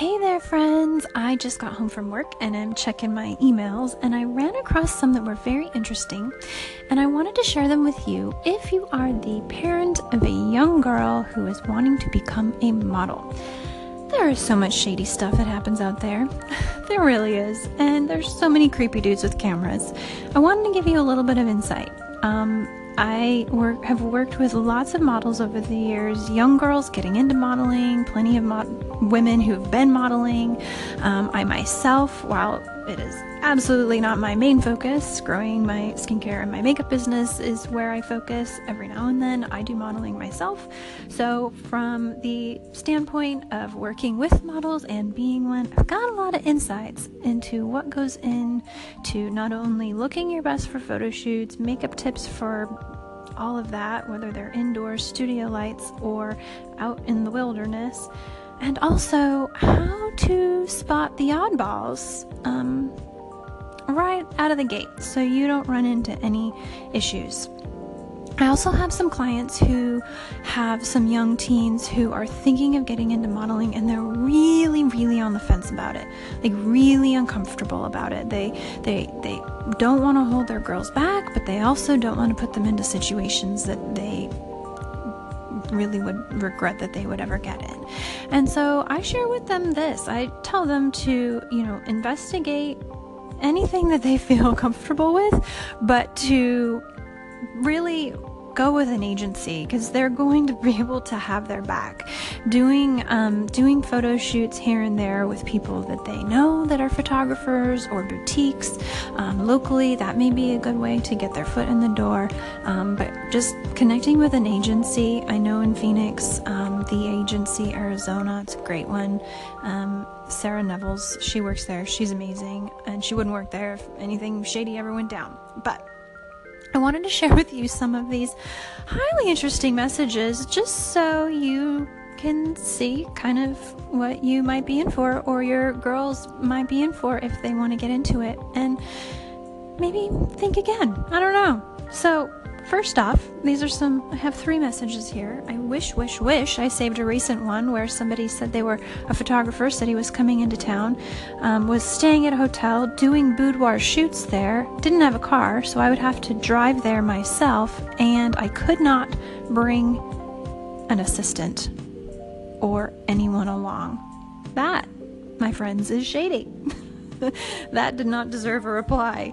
Hey there friends, I just got home from work and I'm checking my emails and I ran across some that were very interesting and I wanted to share them with you if you are the parent of a young girl who is wanting to become a model. There is so much shady stuff that happens out there. There really is, and there's so many creepy dudes with cameras. I wanted to give you a little bit of insight. I have worked with lots of models over the years, young girls getting into modeling, plenty of women who've been modeling. I myself, while it is absolutely not my main focus, growing my skincare and my makeup business is where I focus. Every now and then I do modeling myself. So from the standpoint of working with models and being one, I've got a lot of insights into what goes into not only looking your best for photo shoots, makeup tips for all of that, whether they're indoor studio lights or out in the wilderness, and also how to spot the oddballs right out of the gate so you don't run into any issues. I also have some clients who have some young teens who are thinking of getting into modeling and they're really on the fence about it, like really uncomfortable about it. They don't want to hold their girls back, but they also don't want to put them into situations that they really would regret that they would ever get in. And so I share with them this. I tell them to, investigate anything that they feel comfortable with, but to really go with an agency because they're going to be able to have their back. Doing photo shoots here and there with people that they know that are photographers or boutiques locally, that may be a good way to get their foot in the door. But just connecting with an agency. I know in Phoenix, the agency Arizona, it's a great one. Sarah Nevels, she works there. She's amazing, and she wouldn't work there if anything shady ever went down. But I wanted to share with you some of these highly interesting messages just so you can see kind of what you might be in for or your girls might be in for if they want to get into it and maybe think again. I don't know. So first off, I have three messages here. I wish. I saved a recent one where somebody said a photographer said he was coming into town, was staying at a hotel, doing boudoir shoots there, didn't have a car, so I would have to drive there myself, and I could not bring an assistant or anyone along. That, my friends, is shady. That did not deserve a reply.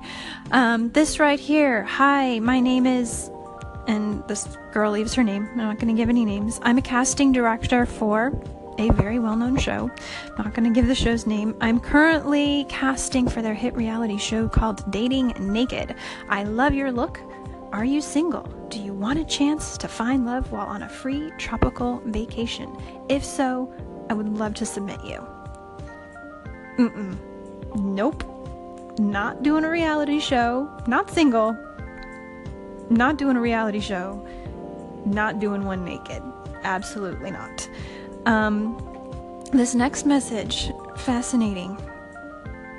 This right here. Hi, my name is... And this girl leaves her name. I'm not going to give any names. I'm a casting director for a very well-known show. I'm not going to give the show's name. I'm currently casting for their hit reality show called Dating Naked. I love your look. Are you single? Do you want a chance to find love while on a free tropical vacation? If so, I would love to submit you. Nope, not doing a reality show, not single, not doing a reality show, not doing one naked, absolutely not. This next message, fascinating.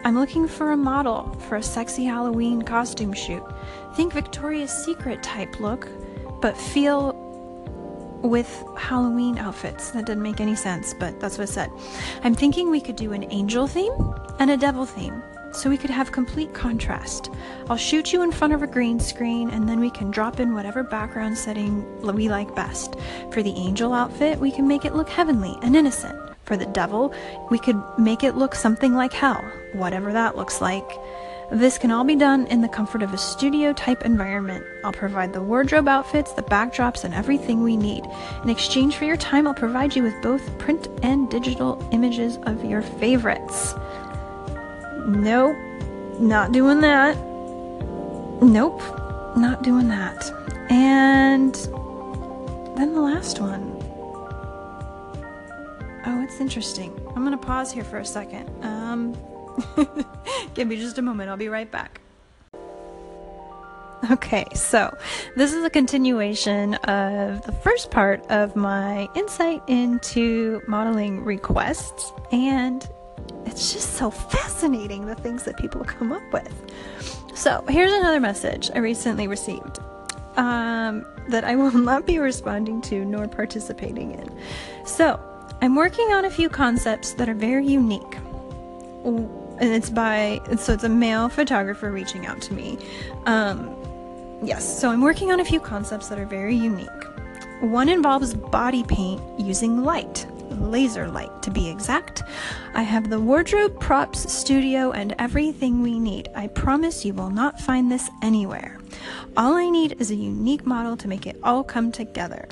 I'm looking for a model for a sexy Halloween costume shoot. Think Victoria's Secret type look, but feel with Halloween outfits. That didn't make any sense, but that's what it said. I'm thinking we could do an angel theme and a devil theme, so we could have complete contrast. I'll shoot you in front of a green screen, and then we can drop in whatever background setting we like best. For the angel outfit, we can make it look heavenly and innocent. For the devil, we could make it look something like hell, whatever that looks like. This can all be done in the comfort of a studio-type environment. I'll provide the wardrobe outfits, the backdrops, and everything we need. In exchange for your time, I'll provide you with both print and digital images of your favorites. Nope, not doing that. Nope, not doing that. And then the last one. Oh, it's interesting. I'm going to pause here for a second. Give me just a moment. I'll be right back. Okay, so this is a continuation of the first part of my insight into modeling requests, and it's just so fascinating the things that people come up with. So here's another message I recently received that I will not be responding to nor participating in. So I'm working on a few concepts that are very unique. And it's it's a male photographer reaching out to me. Yes, so I'm working on a few concepts that are very unique. One involves body paint using light, laser light to be exact. I have the wardrobe, props, studio, and everything we need. I promise you will not find this anywhere. All I need is a unique model to make it all come together.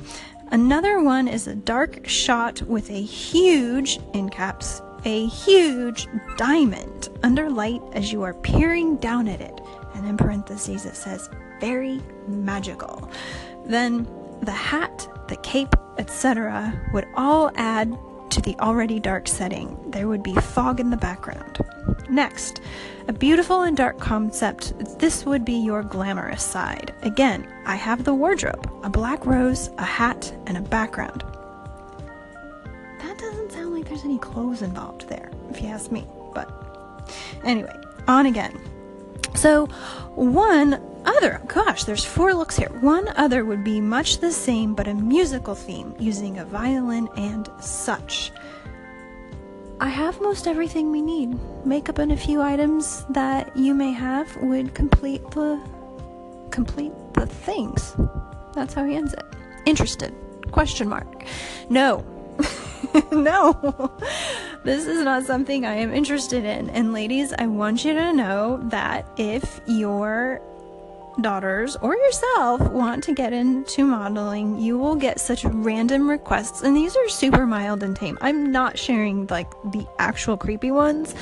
Another one is a dark shot with a huge, in caps, a huge diamond under light as you are peering down at it. And in parentheses it says, very magical. Then the hat, the cape, etc. would all add to the already dark setting. There would be fog in the background. Next, a beautiful and dark concept. This would be your glamorous side. Again, I have the wardrobe, a black rose, a hat, and a background. That doesn't sound like there's any clothes involved there, if you ask me, but anyway, on again. So one other, gosh, there's four looks here. One other would be much the same, but a musical theme using a violin and such. I have most everything we need. Makeup and a few items that you may have would complete the things. That's how he ends it. Interested? Question mark. No. No. This is not something I am interested in. And ladies, I want you to know that if your daughters or yourself want to get into modeling, you will get such random requests, and these are super mild and tame. I'm not sharing like the actual creepy ones.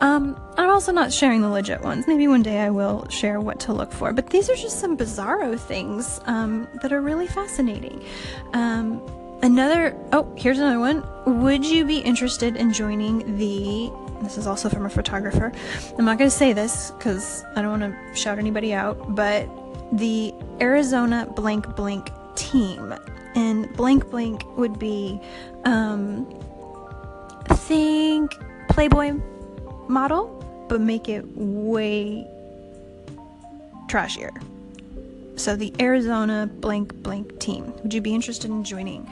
I'm also not sharing the legit ones. Maybe one day I will share what to look for, but these are just some bizarro things that are really fascinating. Here's another one. Would you be interested in joining the, this is also from a photographer, I'm not going to say this because I don't want to shout anybody out, but the Arizona blank blank team, and blank blank would be, think Playboy model, but make it way trashier. So the Arizona blank blank team, would you be interested in joining?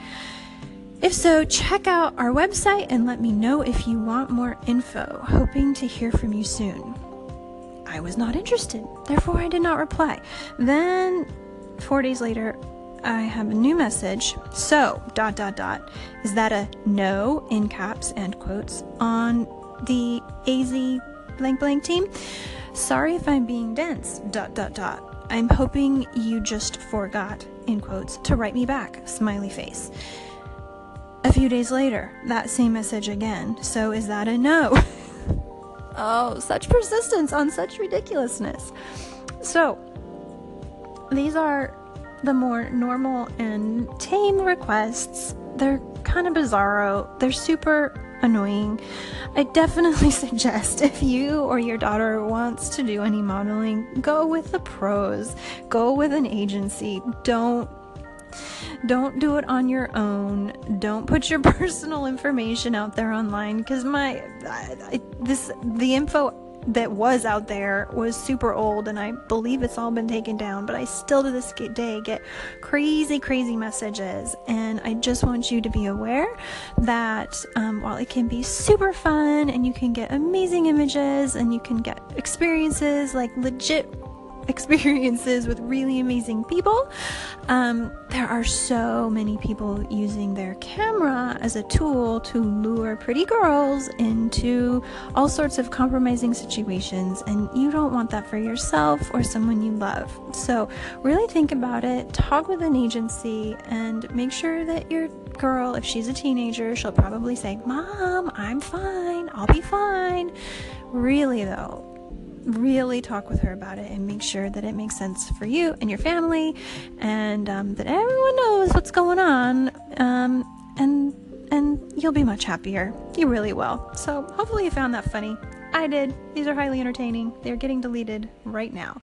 If so, check out our website and let me know if you want more info. Hoping to hear from you soon. I was not interested, therefore I did not reply. Then 4 days later, I have a new message. So, ... Is that a no, in caps and quotes, on the AZ blank blank team? Sorry if I'm being dense, ... I'm hoping you just forgot, in quotes, to write me back, smiley face. A few days later, that same message again. So is that a no? Oh, such persistence on such ridiculousness. So these are the more normal and tame requests. They're kind of bizarro. They're super annoying. I definitely suggest if you or your daughter wants to do any modeling, go with the pros. Go with an agency. Don't do it on your own. Don't put your personal information out there online, because the info that was out there was super old, and I believe it's all been taken down, but I still to this day get crazy messages, and I just want you to be aware that while it can be super fun and you can get amazing images and you can get experiences, like legit experiences with really amazing people, there are so many people using their camera as a tool to lure pretty girls into all sorts of compromising situations, and you don't want that for yourself or someone you love. So really think about it, talk with an agency, and make sure that your girl, if she's a teenager, she'll probably say, Mom, I'm fine, I'll be fine. Really though, really talk with her about it and make sure that it makes sense for you and your family, and that everyone knows what's going on, and you'll be much happier. You really will. So hopefully you found that funny. I did. These are highly entertaining. They're getting deleted right now.